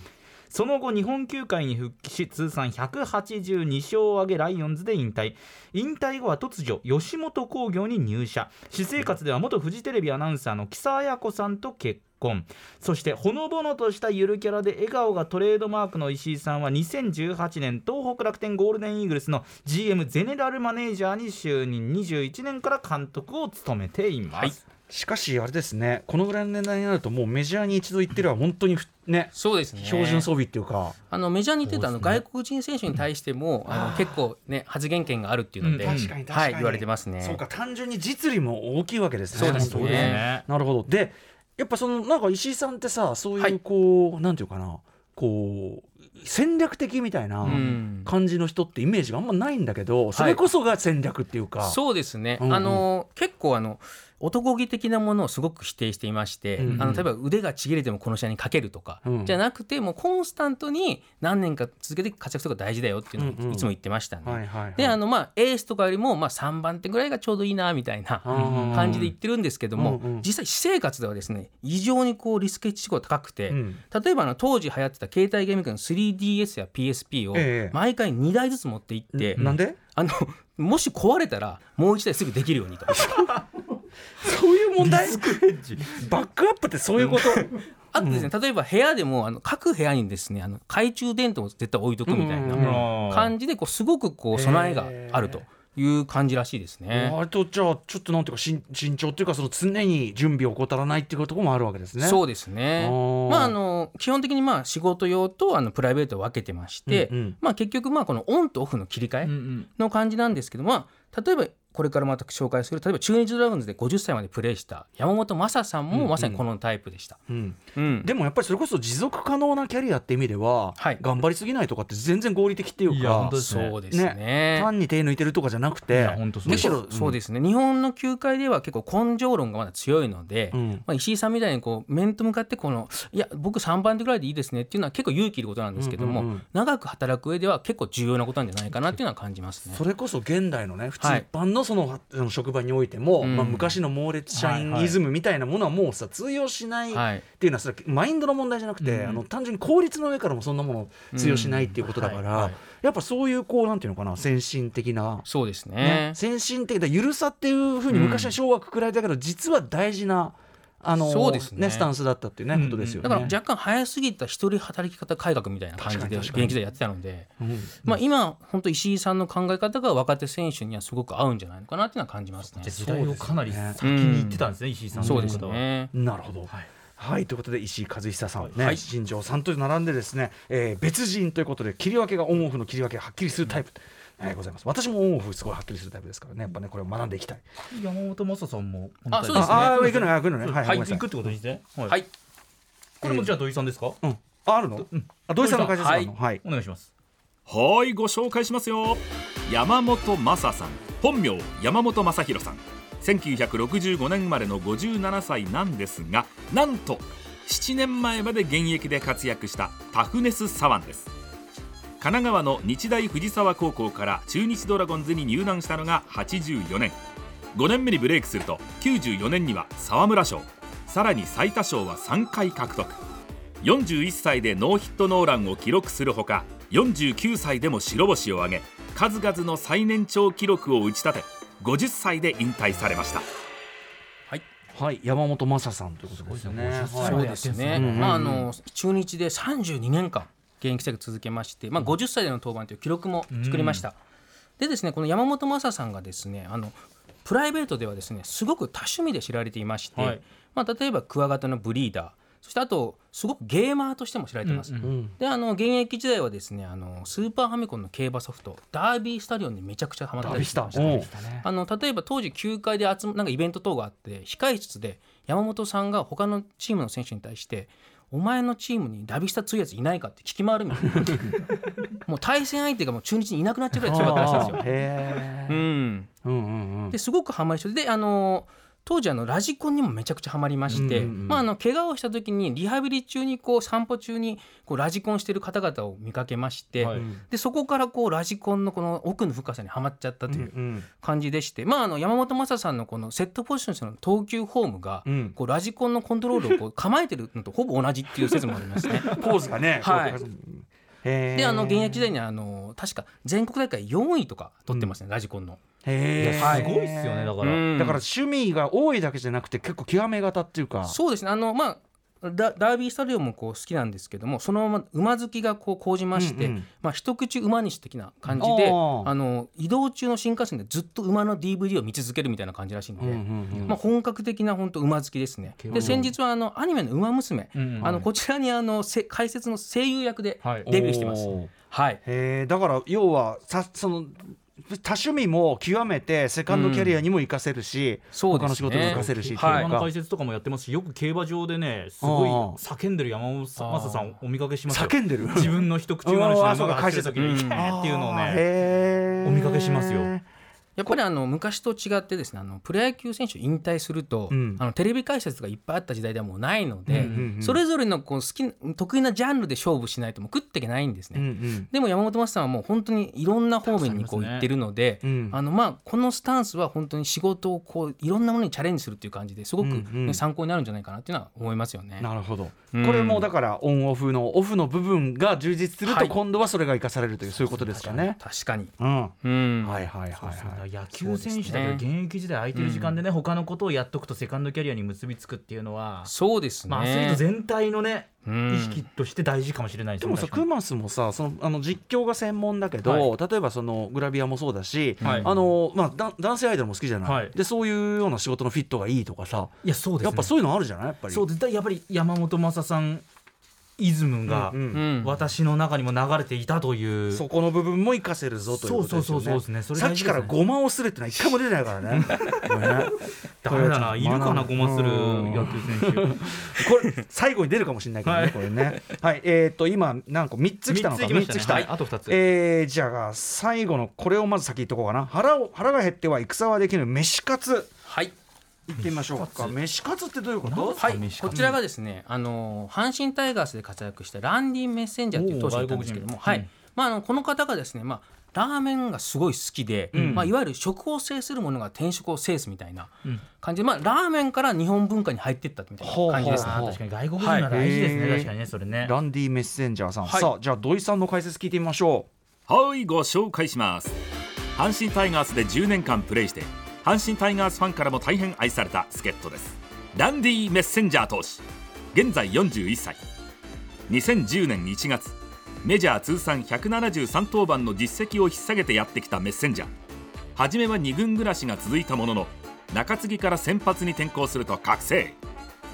その後日本球界に復帰し通算182勝を挙げライオンズで引退後は突如吉本興業に入社し、生活では元フジテレビアナウンサーの木佐彩子さんと結婚。そしてほのぼのとしたゆるキャラで笑顔がトレードマークの石井さんは2018年東北楽天ゴールデンイーグルスの GM ゼネラルマネージャーに就任、21年から監督を務めています、はい。しかしあれですね、このぐらいの年代になるともうメジャーに一度行ってるは本当にね、そうですね、標準装備っていうか、メジャーに行ってた外国人選手に対しても結構、ね、発言権があるっていうので、確かに確かに、はい、言われてますね。そうか、単純に実利も大きいわけですね。そうですね。なるほど。でやっぱそのなんか石井さんってさ、そういうこう、はい、なんていうかな、こう戦略的みたいな感じの人ってイメージがあんまないんだけど、それこそが戦略っていうか、はい、そうですね、うんうん、結構男気的なものをすごく否定していまして、うんうん、例えば腕がちぎれてもこの試合にかけるとか、うん、じゃなくてもうコンスタントに何年か続けて活躍することが大事だよっていうのをいつも言ってましたね、うんうん、はいはいはい、でエースとかよりも3番手ぐらいがちょうどいいなみたいな感じで言ってるんですけども、うんうん、実際私生活ではですね、異常にこうリスクヘッジが高くて、うん、例えば当時流行ってた携帯ゲーム機の 3DS や PSP を毎回2台ずつ持っていって、なんでもし壊れたらもう1台すぐできるようにとそういう問題、リスクヘッジバックアップってそういうことあとですね、うん、例えば部屋でも各部屋にですね懐中電灯を絶対置いとくみたいな感じで、こうすごくこう備えがあるという感じらしいですね。あれとじゃあちょっとなんていうか慎重というか、その常に準備を怠らないっていうところもあるわけですね。そうですね。基本的に仕事用とプライベートを分けてまして、うんうん、結局このオンとオフの切り替えの感じなんですけども、例えばこれからまた紹介する例えば中日ドラゴンズで50歳までプレーした山本昌さんもまさにこのタイプでした、うんうんうん、でもやっぱりそれこそ持続可能なキャリアって意味では、はい、頑張りすぎないとかって全然合理的っていうか、いや本当ですね、そうですね、単に手抜いてるとかじゃなくて、むしろそうですね、日本の球界では結構根性論がまだ強いので、うん、石井さんみたいにこう面と向かっていや僕3番手ぐらいでいいですねっていうのは結構勇気いることなんですけども、うんうんうん、長く働く上では結構重要なことなんじゃないかなっていうのは感じますね。それこそ現代のね、普通一般のその職場においても、昔の猛烈社員イズムみたいなものはもうさ通用しないっていうのは、それはマインドの問題じゃなくて、単純に効率の上からもそんなもの通用しないっていうことだから、やっぱそういうこうなんていうのかな、先進的な、そうですね、先進的なゆるさっていうふうに昔は昭和くくられたけど、実は大事なそうですね、スタンスだったっていう、ね、ことですよね。だから若干早すぎた一人働き方改革みたいな感じで現役でやってたので、今本当石井さんの考え方が若手選手にはすごく合うんじゃないのかなっていうのは感じますね。時代をかなり先に行ってたんですね、石井さんの方は。そうですね、なるほど、はい、はい、ということで石井一久さん、ね、はい、新庄さんと並んでですね、別人ということで、切り分けがオンオフの切り分けがはっきりするタイプ、ございます。私もオンオフすごいはっきりするタイプですからね、やっぱねこれを学んでいきたい。山本昌さんもそうですね、行くの行くのね、はい、行くってことにして、はい、はい、これもじゃあ土井さんですか、うん、あるの、うん、土井さんの解説なの、はい、はい、お願いします。はい、ご紹介しますよ。山本昌さん、本名山本昌弘さん、1965年生まれの57歳なんですが、なんと7年前まで現役で活躍したタフネス左腕です。神奈川の日大藤沢高校から中日ドラゴンズに入団したのが84年。5年目にブレイクすると、94年には沢村賞、さらに最多賞は3回獲得。41歳でノーヒットノーランを記録するほか、49歳でも白星を挙げ、数々の最年長記録を打ち立て、50歳で引退されました。はい、山本昌さんということですよね。そうですね、中日で32年間現役生活続けまして、50歳での登板という記録も作りました、でですね、この山本昌さんがですね、プライベートではですねすごく多趣味で知られていまして、はい、例えばクワガタのブリーダー、そしてあとすごくゲーマーとしても知られています、うんうん、で現役時代はですねスーパーファミコンの競馬ソフトダービースタリオンにめちゃくちゃハマってました。例えば当時球界でなんかイベント等があって、控室で山本さんが他のチームの選手に対して、お前のチームにダビスタ強いやついないかって聞き回るみたいなもう対戦相手がもう中日にいなくなっちゃうぐらい強かったらしいんですよ。へー、うんうんうんうん、ですごくハマりして、で当時ラジコンにもめちゃくちゃハマりまして、怪我をした時にリハビリ中に散歩中にラジコンしてる方々を見かけまして、はい、でそこからラジコンのこの奥の深さにはまっちゃったという感じでして、山本昌さんのこのセットポジションの投球フォームがラジコンのコントロールを構えてるのとほぼ同じっていう説もありますねポーズがね、はい、で現役時代に確か全国大会4位とか取ってますね、ラジコンの。すごいっすよね。だから趣味が多いだけじゃなくて結構極め型っていうか。そうですね、ダービースタジオも好きなんですけども、そのまま馬好きが高じまして、一口馬主的な感じで移動中の新幹線でずっと馬の DVD を見続けるみたいな感じらしいので、本格的な本当馬好きですね。で先日はアニメのウマ娘、こちらに解説の声優役でデビューしてます、はい、だから要は多趣味も極めてセカンドキャリアにも活かせるし、他の仕事も活かせるし、競馬の解説とかもやってますし、よく競馬場でね、すごい叫んでる山本昌さんをお見かけしますよ。叫んでる自分の一口馬の人が走る時に「いけー」っていうのをねお見かけしますよ。やっぱり昔と違ってですね、プロ野球選手引退すると、テレビ解説がいっぱいあった時代ではもうないので、それぞれの得意なジャンルで勝負しないともう食ってけないんですね、でも山本昌さんはもう本当にいろんな方面に行ってるので、このスタンスは本当に仕事をいろんなものにチャレンジするっていう感じですごく、参考になるんじゃないかなっていうのは思いますよね。なるほど、これもだからオンオフのオフの部分が充実すると今度はそれが生かされるという、そういうことですかね。確かに、はいはいはい、野球選手だけど現役時代空いてる時間でね、他のことをやっとくとセカンドキャリアに結びつくっていうのは、そうですね、アスリート全体のね意識として大事かもしれないです。でもさ、クマスもさ、実況が専門だけど、例えばグラビアもそうだし、男性アイドルも好きじゃない、でそういうような仕事のフィットがいいとかさ、いや、そうですね、やっぱそういうのあるじゃない。やっぱり山本昌さんイズムが私の中にも流れていたという、そこの部分も活かせるぞということですよね。そうですね、さっきからゴマをするってのは一回も出てないからねダメだな、いるかなゴマする野球選手これ最後に出るかもしれないけどね、これね、はい、今何個3つ来たのか、3つ来た、あと2つ、じゃあ最後のこれをまず先言っとこうかな。腹が減っては戦はできぬ飯カツ、はい行ってみましょうか。飯カツってどういうこと？はい、こちらがですね、阪神タイガースで活躍したランディ・メッセンジャーという投手だったんですけども、この方がですね、ラーメンがすごい好きで、いわゆる食を制するものが転職を制すみたいな感じで、ラーメンから日本文化に入っていったみたいな感じですね。確かに外国人は大事ですね、確かにね、それね。ランディ・メッセンジャーさん、さあじゃあ土井さんの解説聞いてみましょう。はい、ご紹介します。阪神タイガースで10年間プレーして阪神タイガースファンからも大変愛された助っ人です。ランディ・メッセンジャー投手、現在41歳。2010年1月、メジャー通算173登板の実績を引っ提げてやってきたメッセンジャー、初めは2軍暮らしが続いたものの、中継ぎから先発に転向すると覚醒、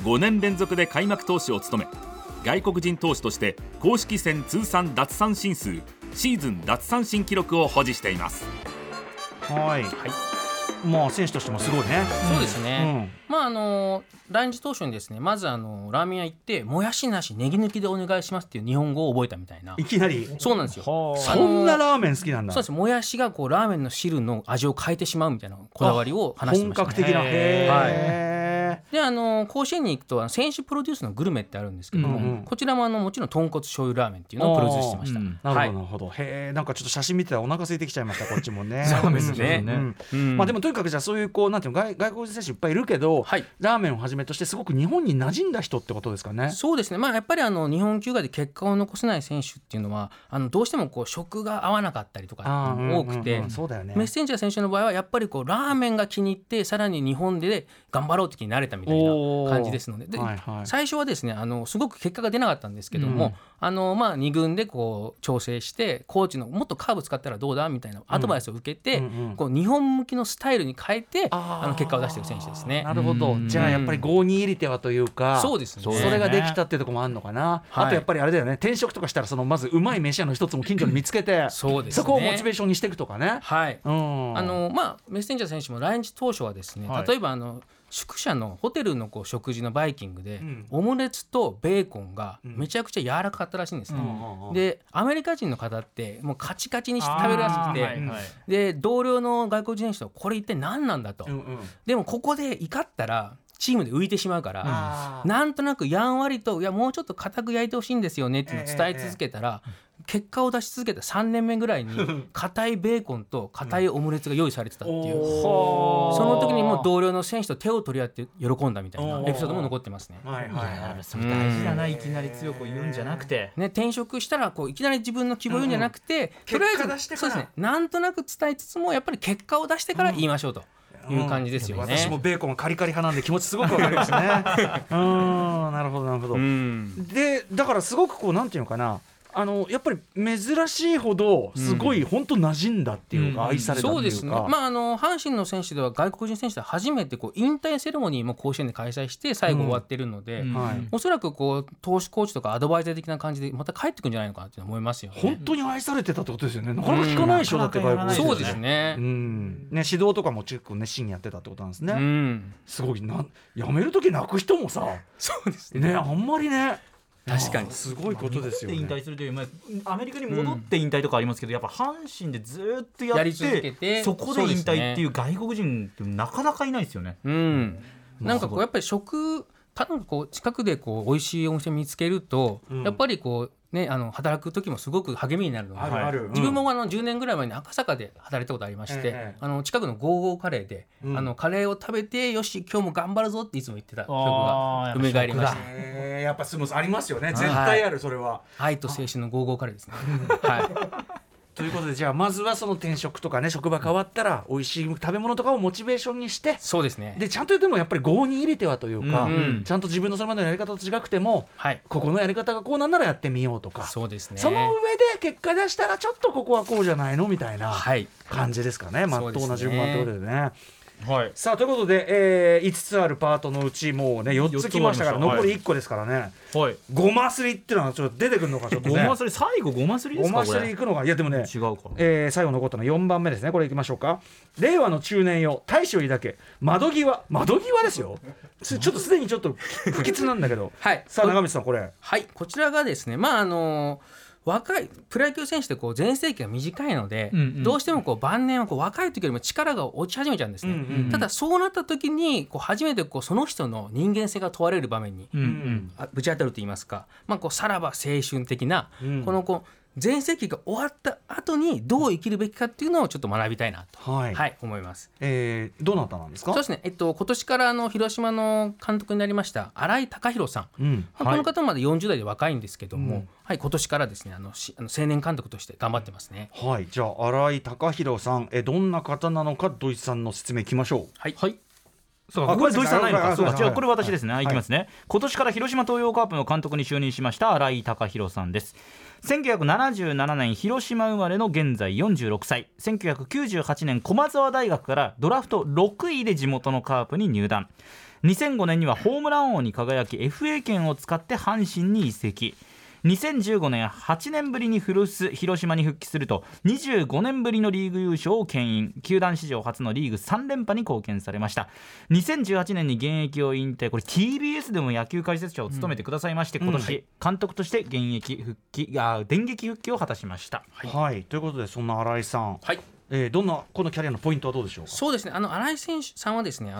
5年連続で開幕投手を務め、外国人投手として公式戦通算奪三振数、シーズン奪三振記録を保持しています。はい、選手としてもすごいね。そうですね、来日当初にですね、まずラーメン屋行ってもやしなしネギ抜きでお願いしますっていう日本語を覚えたみたいな。いきなり？そうなんですよ。そんなラーメン好きなんだ。そうです。もやしがラーメンの汁の味を変えてしまうみたいなこだわりを話してましたね。本格的な。で甲子園に行くと選手プロデュースのグルメってあるんですけども、こちらももちろん豚骨醤油ラーメンっていうのをプロデュースしてました。なるほど、なんかちょっと写真見てたらお腹空いてきちゃいましたこっちもね。そうですね、でもとにかくじゃあそういうなんていうの、外国人選手いっぱいいるけど、ラーメンをはじめとしてすごく日本に馴染んだ人ってことですかね。そうですね、やっぱり日本球界で結果を残せない選手っていうのはどうしても食が合わなかったりとか多くて、メッセンジャー選手の場合はやっぱりラーメンが気に入って、さらに日本で頑張ろうって気になれたみたいな感じですので、最初はですねすごく結果が出なかったんですけども、2軍で調整して、コーチのもっとカーブ使ったらどうだみたいなアドバイスを受けて、日本向きのスタイルに変えて結果を出している選手ですね。なるほど、じゃあやっぱり郷に入り手はというか、そうですね、それができたっていうところもあるのかな。あとやっぱりあれだよね、転職とかしたらまずうまい飯屋の一つも近所に見つけてそこをモチベーションにしていくとかね。メッセンジャー選手も来日当初はですね、例えば宿舎のホテルのこう食事のバイキングで、うん、オムレツとベーコンがめちゃくちゃ柔らかかったらしいんですね、うん、でアメリカ人の方ってもうカチカチにして食べるらしくて、はいはい、で同僚の外国人の人はこれ一体何なんだと、うんうん、でもここで怒ったらチームで浮いてしまうから、うん、なんとなくやんわりといやもうちょっと固く焼いてほしいんですよねっていうのを伝え続けたら、結果を出し続けた3年目ぐらいに固いベーコンと固いオムレツが用意されてたっていう、うん、その時にもう同僚の選手と手を取り合って喜んだみたいなエピソードも残ってますね。はいはいはい、それ大事だな、いきなり強く言うんじゃなくて、ね、転職したらこういきなり自分の希望言うんじゃなくて、うん、とりあえず結果出してから、そうですね、なんとなく伝えつつもやっぱり結果を出してから言いましょうと、うんいう感じですよね。私もベーコンはカリカリ派なんで気持ちすごくわかりますね。なるほどなるほど。うんでだからすごくこうなんていうのかな、やっぱり珍しいほどすごい本当馴染んだっていうか、うん、愛されたっていうか、そうですね、まあ、阪神の選手では外国人選手で初めてこう引退セレモニーも甲子園で開催して最後終わってるので、うんはい、おそらくこう投手コーチとかアドバイザー的な感じでまた帰ってくるんじゃないのかなって思いますよね。本当に愛されてたってことですよね。なかなか聞かないでしょ、うん、だって外国人、そうですね、うん、ね指導とかも結構熱心にやってたってことなんですね、うん、すごいな。辞める時泣く人もさそうですね、あんまりね、確かにすごいことですよね。日本で引退するという前、アメリカに戻って引退とかありますけど、うん、やっぱ阪神でずっとやり続けてそこで引退っていう外国人ってなかなかいないですよね、うん、なんかこうやっぱり食ただこう近くでこう美味しいお店見つけると、うん、やっぱりこうね、働く時もすごく励みになるので、うん、自分も10年ぐらい前に赤坂で働いたことありまして、近くのゴーゴーカレーで、うん、カレーを食べてよし今日も頑張るぞっていつも言ってた曲が梅がありました。やっぱありますよね、絶対ある。それは愛と青春のゴーゴーカレーですね。はいということで、じゃあまずはその転職とかね、職場変わったら美味しい食べ物とかをモチベーションにして、そうですね、でちゃんとでもやっぱり郷に入れてはというか、うんうん、ちゃんと自分のそれまでのやり方と違くても、はい、ここのやり方がこうなんならやってみようとか、そうですね、その上で結果出したらちょっとここはこうじゃないのみたいな感じですかね、はい、まっとうな順番ということでね、はい、さあということで、5つあるパートのうちもうね4つきましたから、残り1個ですからね、はい、ごますりっていうのはちょっと出てくるのか、ちょっとねごますり、最後ごますりですか、ごますりいくのか、いやでもね違うか、最後残ったの4番目ですね、これいきましょうか。令和の中年よ大志を抱け窓際、窓際ですよちょっとすでにちょっと不吉なんだけど、はい、さあ長光さんこれ、はい、こちらがですね、まあ若いプロ野球選手ってこう全盛期が短いので、うんうん、どうしてもこう晩年はこう若い時よりも力が落ち始めちゃうんですね、うんうんうん、ただそうなった時にこう初めてこうその人の人間性が問われる場面にぶち当たるといいますか、まあ、こうさらば青春的な、うん、こう全盛期が終わった後にどう生きるべきかっていうのをちょっと学びたいなと、はいはい、思います、どなたなんですか。そうですね、今年から広島の監督になりました新井貴浩さん、うんはい、この方まだ40代で若いんですけども、うんはい、今年からですね青年監督として頑張ってますね、はい、じゃあ新井貴浩さん、どんな方なのか土井さんの説明いきましょう。はい、はい、そうか、これ土井さんないのか、そうか、これ私ですね、はい、いきますね、はい、今年から広島東洋カープの監督に就任しました新井貴浩さんです。1977年広島生まれの現在46歳、1998年駒澤大学からドラフト6位で地元のカープに入団、2005年にはホームラン王に輝き FA 権を使って阪神に移籍、2015年8年ぶりに古巣広島に復帰すると25年ぶりのリーグ優勝を牽引、球団史上初のリーグ3連覇に貢献されました。2018年に現役を引退、これ TBS でも野球解説者を務めてくださいまして、うん、今年監督として現役復帰、電撃復帰を果たしました、はいはい、ということでそんな新井さん、はい、どんなこのキャリアのポイントはどうでしょうか。そうですね、新井選手さんはですね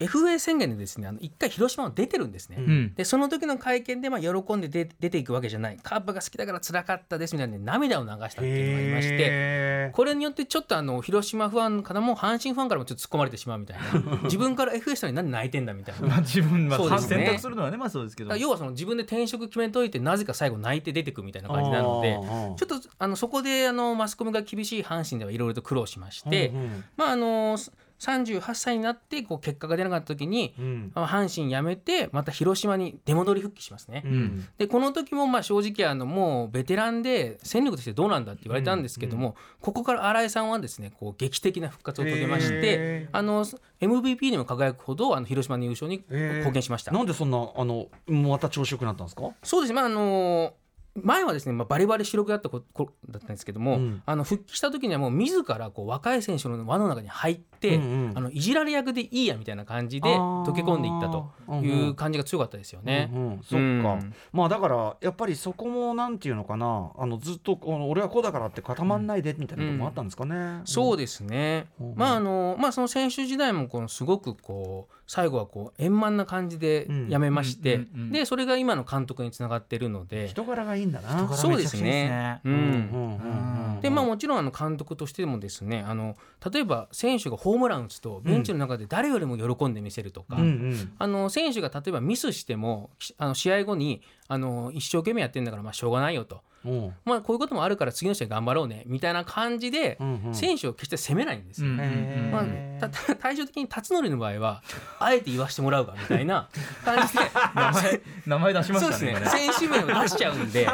FA 宣言でですね1回広島を出てるんですね、うん、でその時の会見で喜んで出ていくわけじゃない、カープが好きだから辛かったですみたいな涙を流したっていうのがありまして、これによってちょっと広島ファンからも阪神ファンからもちょっと突っ込まれてしまうみたいな自分から FA したのに何で泣いてんだみたいな自分は、ね、選択するのはね、まあそうですけど、要は自分で転職決めといてなぜか最後泣いて出てくみたいな感じなので、ちょっとそこでマスコミが厳しい阪神ではいろいろと苦労しまして、うんうん、まあ38歳になってこう結果が出なかった時に、うん、阪神辞めてまた広島に出戻り復帰しますね、うん、でこの時もまあ正直もうベテランで戦力としてどうなんだって言われたんですけども、うんうん、ここから新井さんはですねこう劇的な復活を遂げまして、MVP にも輝くほど広島の優勝に貢献しました。なんでそんなまた調子良くなったんですか。そうですね、前はですね、バリバリ主力だったんですけども、復帰した時にはもう自らこう若い選手の輪の中に入って、うんうん、いじられ役でいいやみたいな感じで溶け込んでいったという感じが強かったですよね、うんうん、そっか、うん、まあだからやっぱりそこもなんていうのかな、ずっと俺はこうだからって固まんないでみたいなとこもあったんですかね、うんうん、そうですね、うん、まあまあ、その選手時代もこのすごくこう最後はこう円満な感じで辞めまして、うんうんうんうん、でそれが今の監督につながってるので人柄がいいんだな。人柄めちゃくちゃいいですね。そうですね、うんうんうんうん、でまあもちろん監督としてもですね、例えば選手がホームラン打つとベンチの中で誰よりも喜んで見せるとか、うんうん、選手が例えばミスしても試合後に一生懸命やってるんだからまあしょうがないよと、まあ、こういうこともあるから次の試合頑張ろうねみたいな感じで選手を決して責めないんですよ、うんうん、まあ、対照的に辰徳の場合はあえて言わしてもらうかみたいな感じで名前出しました ね、 そうですね、選手名を出しちゃうんで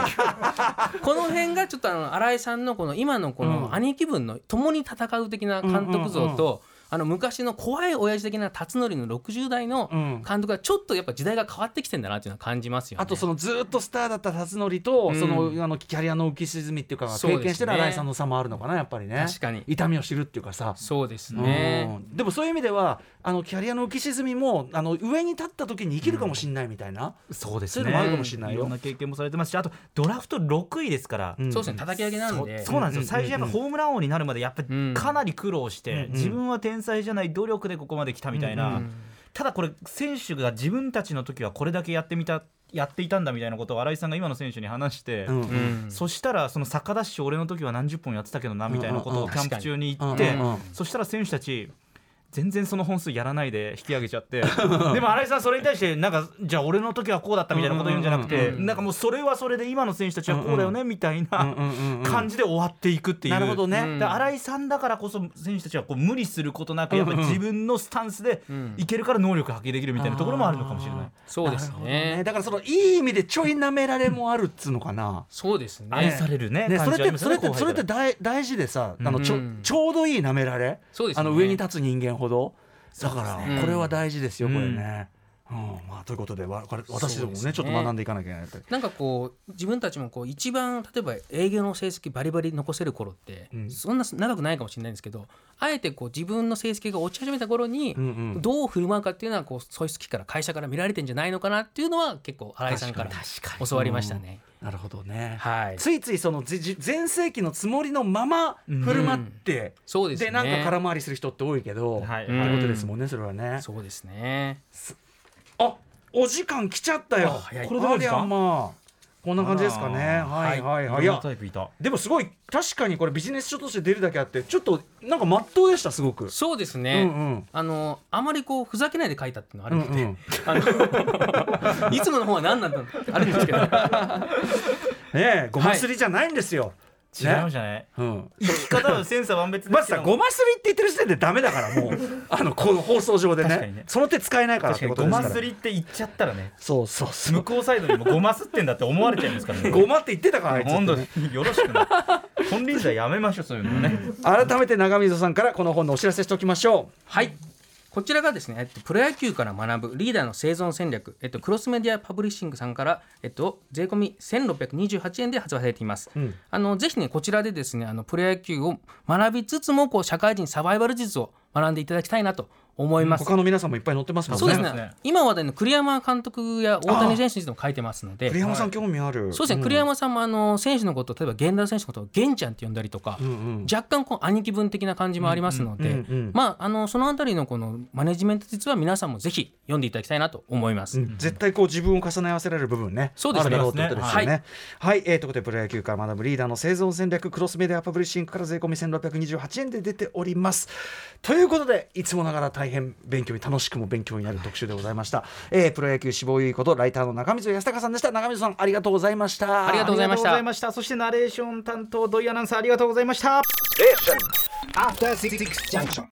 この辺がちょっと新井さんのこの今のこの兄貴分の共に戦う的な監督像と、うんうんうんうん、昔の怖い親父的な辰徳の60代の監督がちょっとやっぱ時代が変わってきてんだなっていうのは感じますよね。あとそのずっとスターだった辰徳と、うん、そのキャリアの浮き沈みっていうか経験してる新井さんの差もあるのかな、やっぱりね。確かに痛みを知るっていうかさ。そうですね、うん、でもそういう意味ではキャリアの浮き沈みも上に立った時に生きるかもしれないみたいな、うん、そうですね、そういうのもあるかもしれないよ。いろんな経験もされてますし、あとドラフト6位ですから、うん、そうですね、叩き上げなんで。そうなんですよ、最初やっぱホームラン王になるまでやっぱりかなり苦労して、うん、自分は天才じゃない努力でここまで来たみたいな、うん、ただこれ選手が自分たちの時はこれだけやっていたんだみたいなことを新井さんが今の選手に話して、うんうん、そしたらその逆ダッシュ俺の時は何十本やってたけどなみたいなことをキャンプ中に言って、うんうんうん、そしたら選手たち全然その本数やらないで引き上げちゃってでも新井さんそれに対してなんかじゃあ俺の時はこうだったみたいなこと言うんじゃなくて、なんかもうそれはそれで今の選手たちはこうだよねみたいな感じで終わっていくっていう。なるほどね。で新井さんだからこそ選手たちはこう無理することなくやっぱり自分のスタンスでいけるから能力発揮できるみたいなところもあるのかもしれない。そうですね、だからそのいい意味でちょい舐められもあるっつうのかなそうですね、愛されるね、それって大事でさ、ちょうどいい舐められ、そうですね、上に立つ人間ほどだからこれは大事ですよ、うん、これね、うんうん、まあ、ということで私ども ねちょっと学んでいかなきゃいけないって。なんかこう自分たちもこう一番例えば営業の成績バリバリ残せる頃って、うん、そんな長くないかもしれないんですけど、あえてこう自分の成績が落ち始めた頃にどう振る舞うかっていうのはこうそういう好きから会社から見られてんじゃないのかなっていうのは結構新井さんから教わりましたね。なるほどね、はい、ついついその全盛期のつもりのまま振る舞って、うん、そうですね、でなんか空回りする人って多いけど、はい、ってことですもんね、それはね。そうですね。あ、お時間来ちゃったよ。これどうですか、まあ、こんな感じですかね。はいはいはい、いやでもすごい確かにこれビジネス書として出るだけあってちょっとなんか真っ当でした、すごく。そうですね、うんうん、あまりこうふざけないで書いたっていうのあるので、うんうん、いつもの方は何なんだってあるんですけどねえ、ごますりじゃないんですよ、はい違うじゃない、ね、うん、生き方はセンサー万別ですけどまずさ、ごますりって言ってる時点でダメだからもうこの放送上で ねその手使えないからってことですから。ごますりって言っちゃったらね、そう向こうサイドにもごますってんだって思われちゃうんですからねごまって言ってたからあいつって、ね、本当よろしくな本輪車やめましょう、そういうのね改めて長溝さんからこの本のお知らせしておきましょう。はい、こちらがですね、プロ野球から学ぶリーダーの生存戦略、クロスメディアパブリッシングさんから、税込み1628円で発売されています、うん、ぜひねこちらでですねプロ野球を学びつつもこう社会人サバイバル術を学んでいただきたいなと思います。他の皆さんもいっぱい載ってますもんね。そうですね、今話題の栗山監督や大谷選手にも書いてますので、栗山さん興味ある、はい、そうですね、うん、栗山さんも選手のこと、例えば源田選手のことを源ちゃんって呼んだりとか、うんうん、若干こう兄貴分的な感じもありますので、そのあたりのこのマネジメント実は皆さんもぜひ読んでいただきたいなと思います、うん、絶対こう自分を重ね合わせられる部分ね、そうですね、あるだろうってことですよね、はい、はい、ということでプロ野球から学ぶリーダーの生存戦略、クロスメディアパブリッシングから税込み1628円で出ておりますということで、いつもながら大変勉強に楽しくも勉強になる特集でございました、プロ野球志望優衣ことライターの長溝康隆さんでした。長溝さんありがとうございました。ありがとうございました。そしてナレーション担当土井アナウンサーありがとうございました。